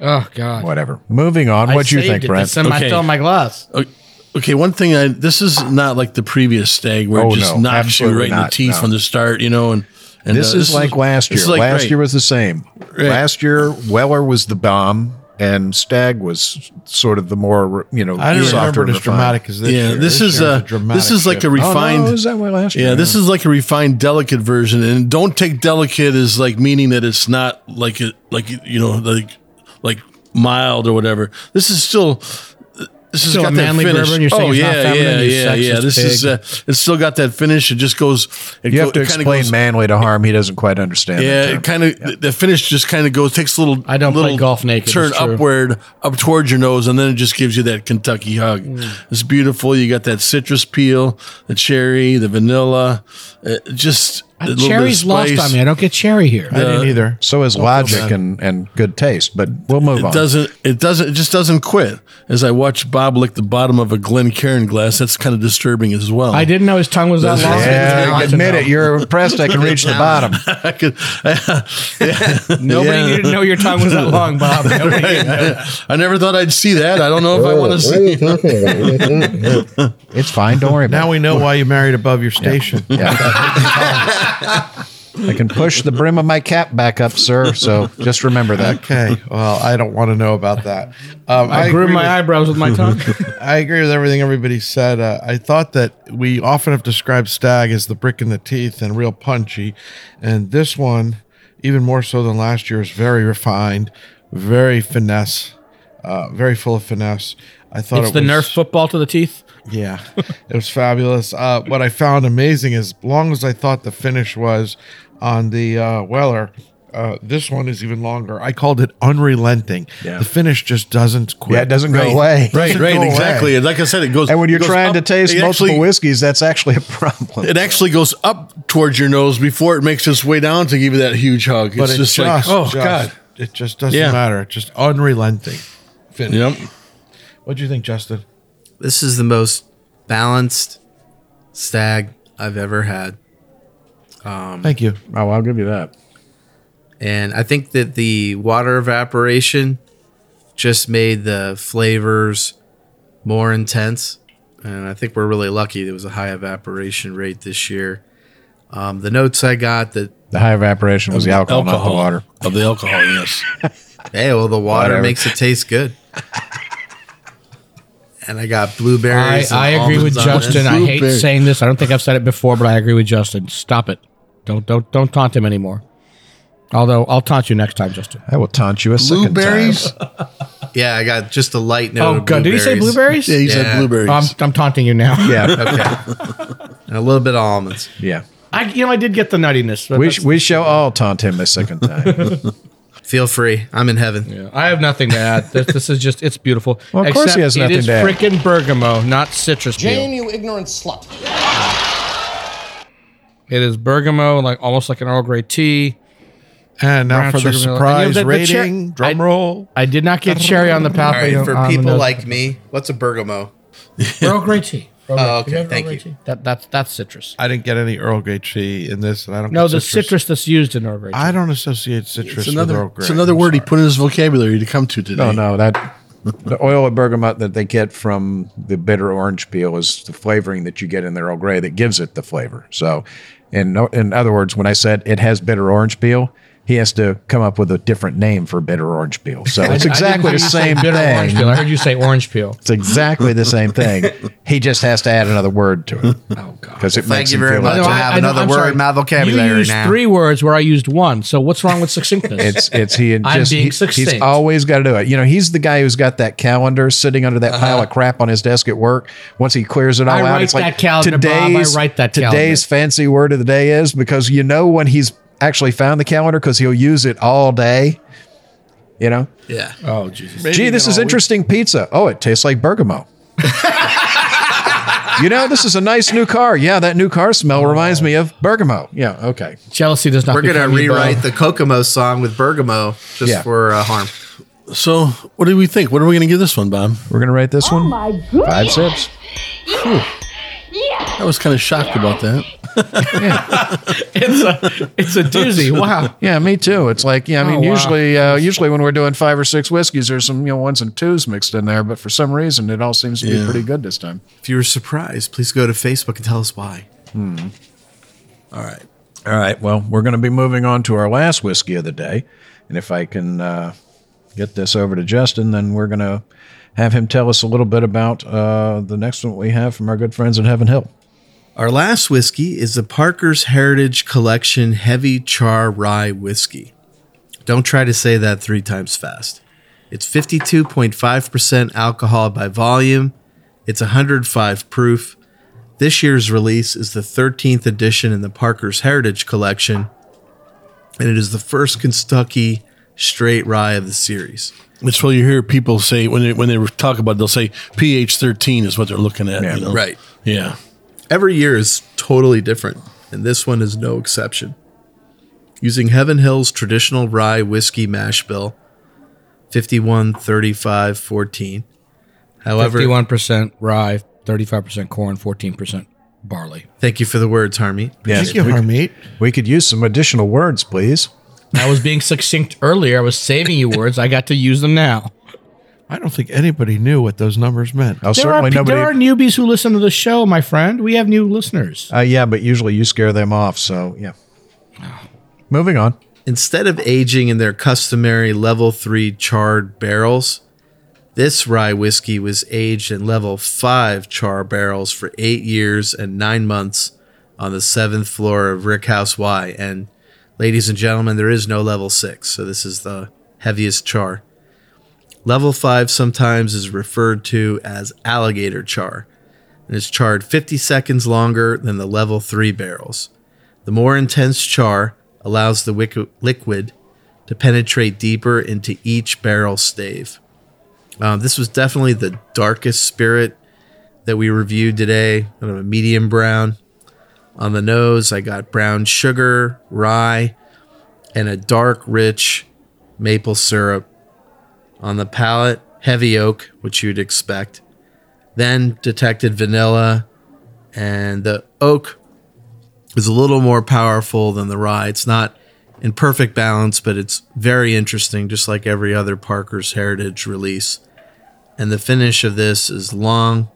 Oh, God. Whatever. Moving on. What do you think, it. Brent? It's in my, okay. Fill my glass. Okay. Okay, one thing, I this is not like the previous Stagg where oh, it just no, knocks you right not, in the teeth no. from the start, you know, and... And this uh, is this like is, last year. Like, last right. year was the same. Right. Last year, Weller was the bomb, and Stagg was sort of the more, you know, I don't softer remember as dramatic as this yeah, year. This, this is a, a this is like shift. a refined. Oh, no, is that why last year? Yeah, this is like a refined delicate version, and don't take delicate as like meaning that it's not like it, like you know, like like mild or whatever. This is still. This has got that finish. Oh yeah, yeah, yeah, yeah. This is uh, it's still got that finish. It just goes. It you go, have to explain goes, manly to harm. He doesn't quite understand. Yeah, it kind of yeah. the finish just kind of goes takes a little. I don't little play golf naked. Turn upward, up towards your nose, and then it just gives you that Kentucky hug. Mm. It's beautiful. You got that citrus peel, the cherry, the vanilla. Uh, just a little cherry's bit of spice. Lost on me. I don't get cherry here. Uh, I didn't either. So is logic and, and good taste, but we'll move it on. Doesn't it doesn't it just doesn't quit. As I watch Bob lick the bottom of a Glencairn glass, that's kind of disturbing as well. I didn't know his tongue was that long. Yeah, I admit it. You're impressed I can reach the bottom. I could, I, yeah. Nobody yeah. didn't know your tongue was that long, Bob. Right. I, I never thought I'd see that. I don't know if I want to see it. It's fine. Don't worry about it. Now we know why you married above your station. Yeah. yeah. I can push the brim of my cap back up, sir. So just remember that. Okay. Well, I don't want to know about that. Um, I, I grew my with, eyebrows with my tongue. I agree with everything everybody said. Uh, I thought that we often have described Stagg as the brick in the teeth and real punchy. And this one, even more so than last year, is very refined, very finesse, uh, very full of finesse. I thought it's it the was, Nerf football to the teeth. Yeah, it was fabulous. Uh, what I found amazing, as long as I thought the finish was on the uh, Weller, uh, this one is even longer. I called it unrelenting. Yeah. The finish just doesn't quit. Yeah, it doesn't right. go away. Right, right, exactly. Away. Like I said, it goes. And when you're trying up, to taste multiple actually, whiskeys, that's actually a problem. It actually goes up towards your nose before it makes its way down to give you that huge hug. It's, but it's just, just like, oh, just, God. It just doesn't yeah. matter. It's just unrelenting finish. Yep. What do you think, Justin? This is the most balanced Stagg I've ever had. Um, Thank you. Oh, I'll give you that. And I think that the water evaporation just made the flavors more intense. And I think we're really lucky there was a high evaporation rate this year. Um, the notes I got that... The high evaporation was the alcohol, alcohol, not the water. Of the alcohol, yes. Hey, well, the water Whatever. makes it taste good. And I got blueberries. I, I agree with Justin. I hate saying this. I don't think I've said it before, but I agree with Justin. Stop it. Don't don't don't taunt him anymore. Although I'll taunt you next time, Justin. I will taunt you a second time. Blueberries? Yeah, I got just a light note. Oh, of God. Did he say blueberries? Yeah, he yeah. said blueberries. I'm, I'm taunting you now. Yeah. Okay. And a little bit of almonds. Yeah. I you know I did get the nuttiness. But we sh- we shall all taunt him a second time. Feel free. I'm in heaven. Yeah, I have nothing to add. This, this is just, it's beautiful. Well, of Except course he has nothing to add. It is freaking bergamot, not citrus peel. Jane, you ignorant slut. It is bergamot, like almost like an Earl Grey tea. And now Brown for the surprise milk. rating. The cher- Drum roll. I, I did not get cherry on the palate. Right, for on people like me, what's a bergamot? Earl Grey tea. Earl Grey. Oh, okay. You Thank you. Tea? That, that's that's citrus. I didn't get any Earl Grey tea in this, and I don't. No, the citrus. citrus that's used in Earl Grey tea. I don't associate citrus another, with Earl Grey. It's another I'm word sorry. he put in his vocabulary to come to today. No, no, that the oil of bergamot that they get from the bitter orange peel is the flavoring that you get in the Earl Grey that gives it the flavor. So, in in other words, when I said it has bitter orange peel, he has to come up with a different name for bitter orange peel. So it's exactly the same bitter thing. Orange peel. I heard you say orange peel. It's exactly the same thing. He just has to add another word to it. Oh, God. Well, thank you very much. Like, no, I have I, another I'm word sorry. in my vocabulary now. You used now. three words where I used one. So what's wrong with succinctness? It's, it's he I'm just, being he, succinct. He's always got to do it. You know, he's the guy who's got that calendar sitting under that uh-huh. pile of crap on his desk at work. Once he clears it all I out, it's like, calendar, today's, Bob, I write that today's fancy word of the day is, because you know when he's actually found the calendar, because he'll use it all day, you know? Yeah. Oh, Jesus. Maybe Gee, this is interesting week. Pizza. Oh, it tastes like bergamot. You know, this is a nice new car. Yeah, that new car smell oh. reminds me of bergamot. Yeah, okay. Jealousy does not. We're going to rewrite the Kokomo song with bergamot just yeah. for uh, harm. So what do we think? What are we going to give this one, Bob? We're going to rate this oh one. My goodness. Five sips. Yeah. Yeah. I was kind of shocked yeah. about that. Yeah. It's a it's a doozy. Wow. Yeah, me too. It's like, yeah, I mean, oh, wow. usually uh, usually when we're doing five or six whiskeys, there's some, you know, ones and twos mixed in there, but for some reason it all seems to yeah. be pretty good this time. If you were surprised, please go to Facebook and tell us why. Hmm. All right. All right. Well, we're going to be moving on to our last whiskey of the day, and if I can uh, get this over to Justin, then we're going to have him tell us a little bit about uh, the next one we have from our good friends at Heaven Hill. Our last whiskey is the Parker's Heritage Collection Heavy Char Rye Whiskey. Don't try to say that three times fast. It's fifty-two point five percent alcohol by volume. It's one hundred five proof. This year's release is the thirteenth edition in the Parker's Heritage Collection, and it is the first Kentucky straight rye of the series. That's what you hear people say when they, when they talk about it, they'll say pH thirteen is what they're looking at. Yeah, you know? Right. Yeah. Every year is totally different, and this one is no exception. Using Heaven Hill's traditional rye whiskey mash bill, fifty-one, thirty-five, fourteen. However, fifty-one percent rye, thirty-five percent corn, fourteen percent barley. Thank you for the words, Harmeet. Yeah, thank you, Harmeet. We could use some additional words, please. I was being succinct earlier. I was saving you words. I got to use them now. I don't think anybody knew what those numbers meant. Oh, there certainly are, nobody. There are newbies who listen to the show, my friend. We have new listeners. Uh, yeah, but usually you scare them off, so yeah. Moving on. Instead of aging in their customary level three charred barrels, this rye whiskey was aged in level five char barrels for eight years and nine months on the seventh floor of Rickhouse Y. And ladies and gentlemen, there is no level six, so this is the heaviest char. Level five sometimes is referred to as alligator char, and is charred fifty seconds longer than the level three barrels. The more intense char allows the wick- liquid to penetrate deeper into each barrel stave. Um, this was definitely the darkest spirit that we reviewed today, kind of a medium brown. On the nose, I got brown sugar, rye, and a dark, rich maple syrup. On the palate, heavy oak, which you'd expect. Then detected vanilla, and the oak is a little more powerful than the rye. It's not in perfect balance, but it's very interesting, just like every other Parker's Heritage release. And the finish of this is long,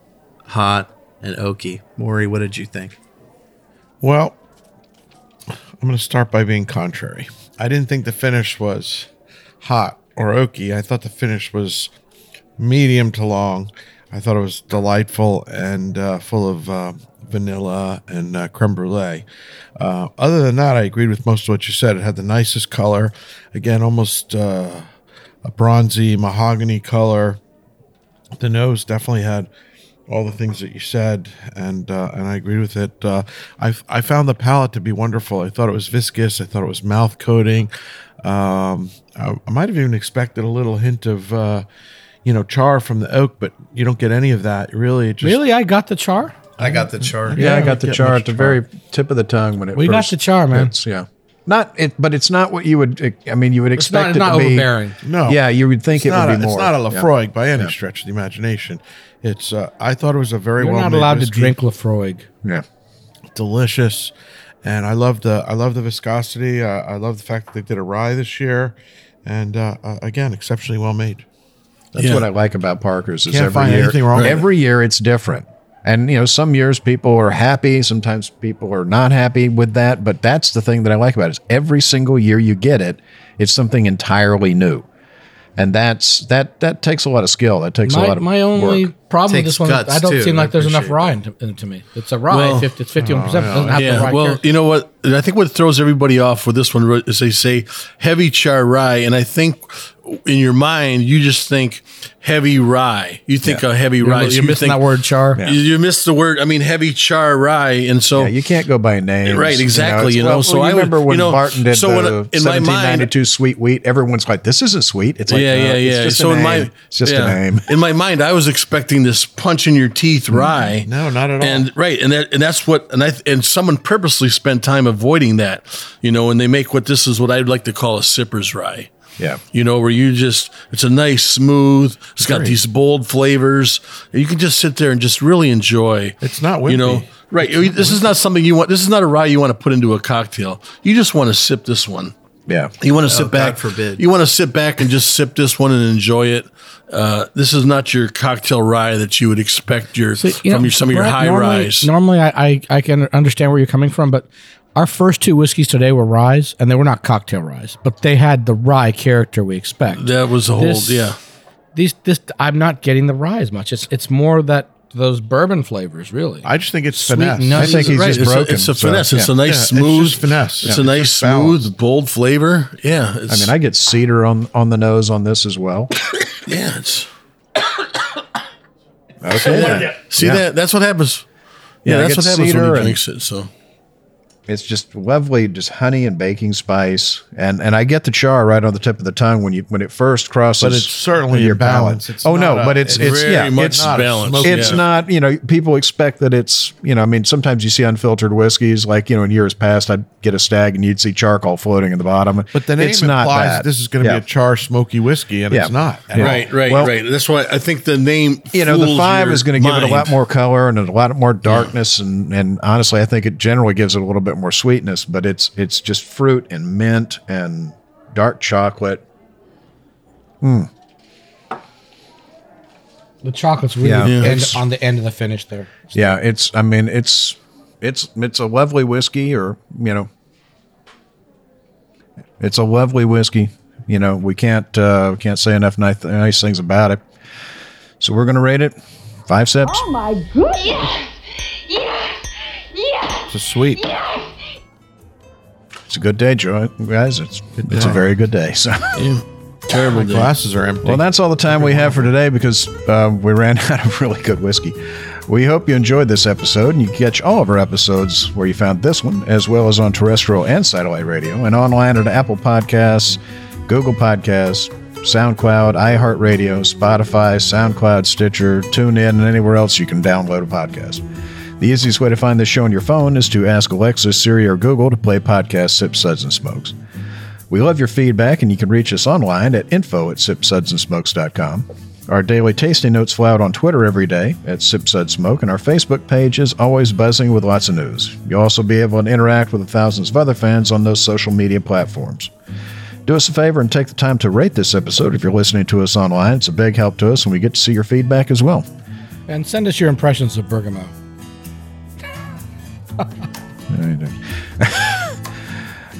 hot, and oaky. Maury, what did you think? Well, I'm going to start by being contrary. I didn't think the finish was hot or oaky. I thought the finish was medium to long. I thought it was delightful and uh, full of uh, vanilla and uh, creme brulee. Uh, other than that, I agreed with most of what you said. It had the nicest color. Again, almost uh, a bronzy mahogany color. The nose definitely had all the things that you said, and uh, and I agree with it. Uh, I I found the palate to be wonderful. I thought it was viscous. I thought it was mouth coating. Um, I, I might have even expected a little hint of, uh, you know, char from the oak, but you don't get any of that. Really, it just, really, I got the char. I got the char. Yeah, yeah I got the char at the char. very tip of the tongue when it. We first got the char, man. Hits, yeah. Not it, but it's not what you would. I mean, you would expect it's not, it to be. It's not overbearing. No. Yeah, you would think it's it would a, be more. It's not a Lafroig yeah. by any yeah. stretch of the imagination. It's. Uh, I thought it was a very. You're well not allowed whiskey. to drink Lafroig. Yeah. Delicious, and I love the. I love the viscosity. Uh, I love the fact that they did a rye this year, and uh, uh, again, exceptionally well made. That's yeah. what I like about Parker's. Is Can't every find year, anything wrong right. every year it's different. And, you know, some years people are happy. Sometimes people are not happy with that. But that's the thing that I like about it is every single year you get it, it's something entirely new. And that's that that takes a lot of skill. That takes my, a lot of my only work. Problem with this one. I don't too. seem like there's enough rye in, in to me. It's a rye. Well, it's fifty-one percent. It doesn't have yeah. the rye Well, character. You know what? I think what throws everybody off with this one is they say heavy char rye. And I think in your mind, you just think heavy rye. You think yeah. a heavy you're, rye. You're so missing you think, that word char. Yeah. You, you miss the word. I mean, heavy char rye. And so yeah, you can't go by name. Right. Exactly. You know, you know? Well, so well, I remember would, when you know, Martin did so the in seventeen ninety-two mind, sweet wheat. Everyone's like, this isn't sweet. It's like, yeah, yeah, yeah. So in my, it's just a name. In my mind, I was expecting this punch in your teeth rye. No, not at all. And right, and that and that's what and I and someone purposely spent time avoiding that, you know, and they make what this is what I'd like to call a sipper's rye. Yeah. You know, where you just it's a nice smooth, it's Great. got these bold flavors. You can just sit there and just really enjoy. It's not with you know, me. Right. It's this is not something you want. This is not a rye you want to put into a cocktail. You just want to sip this one. Yeah. You want to oh, sit back. God forbid. You want to sit back and just sip this one and enjoy it. Uh, this is not your cocktail rye that you would expect your so, you from know, your, some Brett, of your high normally, ryes. Normally, I, I, I can understand where you're coming from, but our first two whiskeys today were ryes, and they were not cocktail ryes, but they had the rye character we expect. That was the whole, this, yeah. These, this, I'm not getting the rye as much. It's, it's more that those bourbon flavors, really. I just think it's sweet finesse. Nuts. I think he's right. just it's broken. A, it's a so, finesse. It's yeah. a nice yeah, smooth it's finesse. It's yeah. a nice it's smooth, bold flavor. Yeah. I mean, I get cedar on, on the nose on this as well. Yeah. It's okay. Yeah. See yeah. that? That's what happens. Yeah, yeah that's what happens when you mix it. So it's just lovely, just honey and baking spice, and and I get the char right on the tip of the tongue when you when it first crosses. But it's certainly your balance. It's oh no, a, but it's it's, it's very yeah, much it's not balanced. It's yeah. not you know people expect that it's you know I mean sometimes you see unfiltered whiskeys like you know in years past I'd get a Stag and you'd see charcoal floating in the bottom. But the name it's implies not that. this is going to yeah. be a char smoky whiskey, and yeah. it's not. Yeah. Right, right, well, right. That's why I think the name you know the five is going to give it a lot more color and a lot more darkness, yeah. and and honestly I think it generally gives it a little bit more sweetness, but it's it's just fruit and mint and dark chocolate. Hmm. The chocolate's really yeah, the end, on the end of the finish there. So. Yeah, it's. I mean, it's it's it's a lovely whiskey, or you know, it's a lovely whiskey. You know, we can't uh, we can't say enough nice, nice things about it. So we're gonna rate it five sips. Oh my goodness! Yeah, yeah, yeah. It's a sweet. Yeah. It's a good day, Joe. Guys, it's good it's day. a very good day. So yeah. Terrible day. Glasses are empty. Well, that's all the time we have for today because uh, we ran out of really good whiskey. We hope you enjoyed this episode, and you can catch all of our episodes where you found this one, as well as on terrestrial and satellite radio, and online at Apple Podcasts, Google Podcasts, SoundCloud, iHeartRadio, Spotify, SoundCloud, Stitcher, TuneIn, and anywhere else you can download a podcast. The easiest way to find this show on your phone is to ask Alexa, Siri, or Google to play podcast Sips, Suds, and Smokes. We love your feedback, and you can reach us online at info at sip suds and smokes dot com. Our daily tasting notes fly out on Twitter every day at sip suds smoke, and our Facebook page is always buzzing with lots of news. You'll also be able to interact with the thousands of other fans on those social media platforms. Do us a favor and take the time to rate this episode if you're listening to us online. It's a big help to us, and we get to see your feedback as well. And send us your impressions of Bergamo.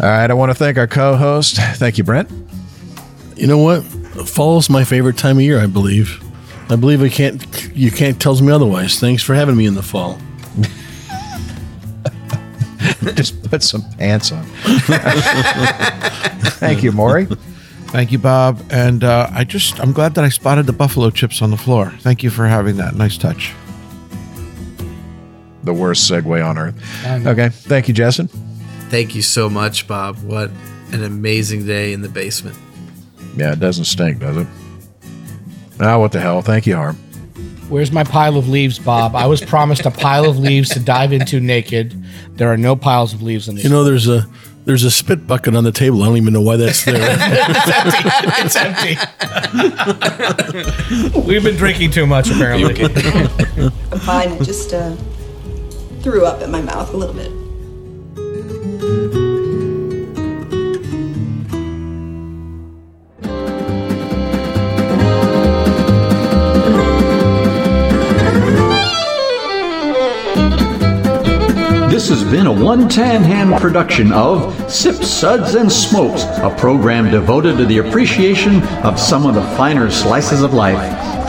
All right, I want to thank our co-host. Thank you, Brent. You know what? Fall's my favorite time of year, I believe. I believe I can't. You can't tell me otherwise. Thanks for having me in the fall. Just put some pants on. Thank you, Maury. Thank you, Bob. And uh, I just I'm glad that I spotted the buffalo chips on the floor. Thank you for having that. Nice touch. The worst segue on earth. Okay. Thank you, Justin. Thank you so much, Bob. What an amazing day in the basement. Yeah, it doesn't stink, does it? Ah, what the hell. Thank you, Harm. Where's my pile of leaves, Bob? I was promised a pile of leaves to dive into naked. There are no piles of leaves in this. You know, there's a there's a spit bucket on the table. I don't even know why that's there. It's empty. It's empty. We've been drinking too much, apparently. Fine, just... Uh... threw up in my mouth a little bit. This has been a One Tan Hand production of Sips, Suds, and Smokes, a program devoted to the appreciation of some of the finer slices of life.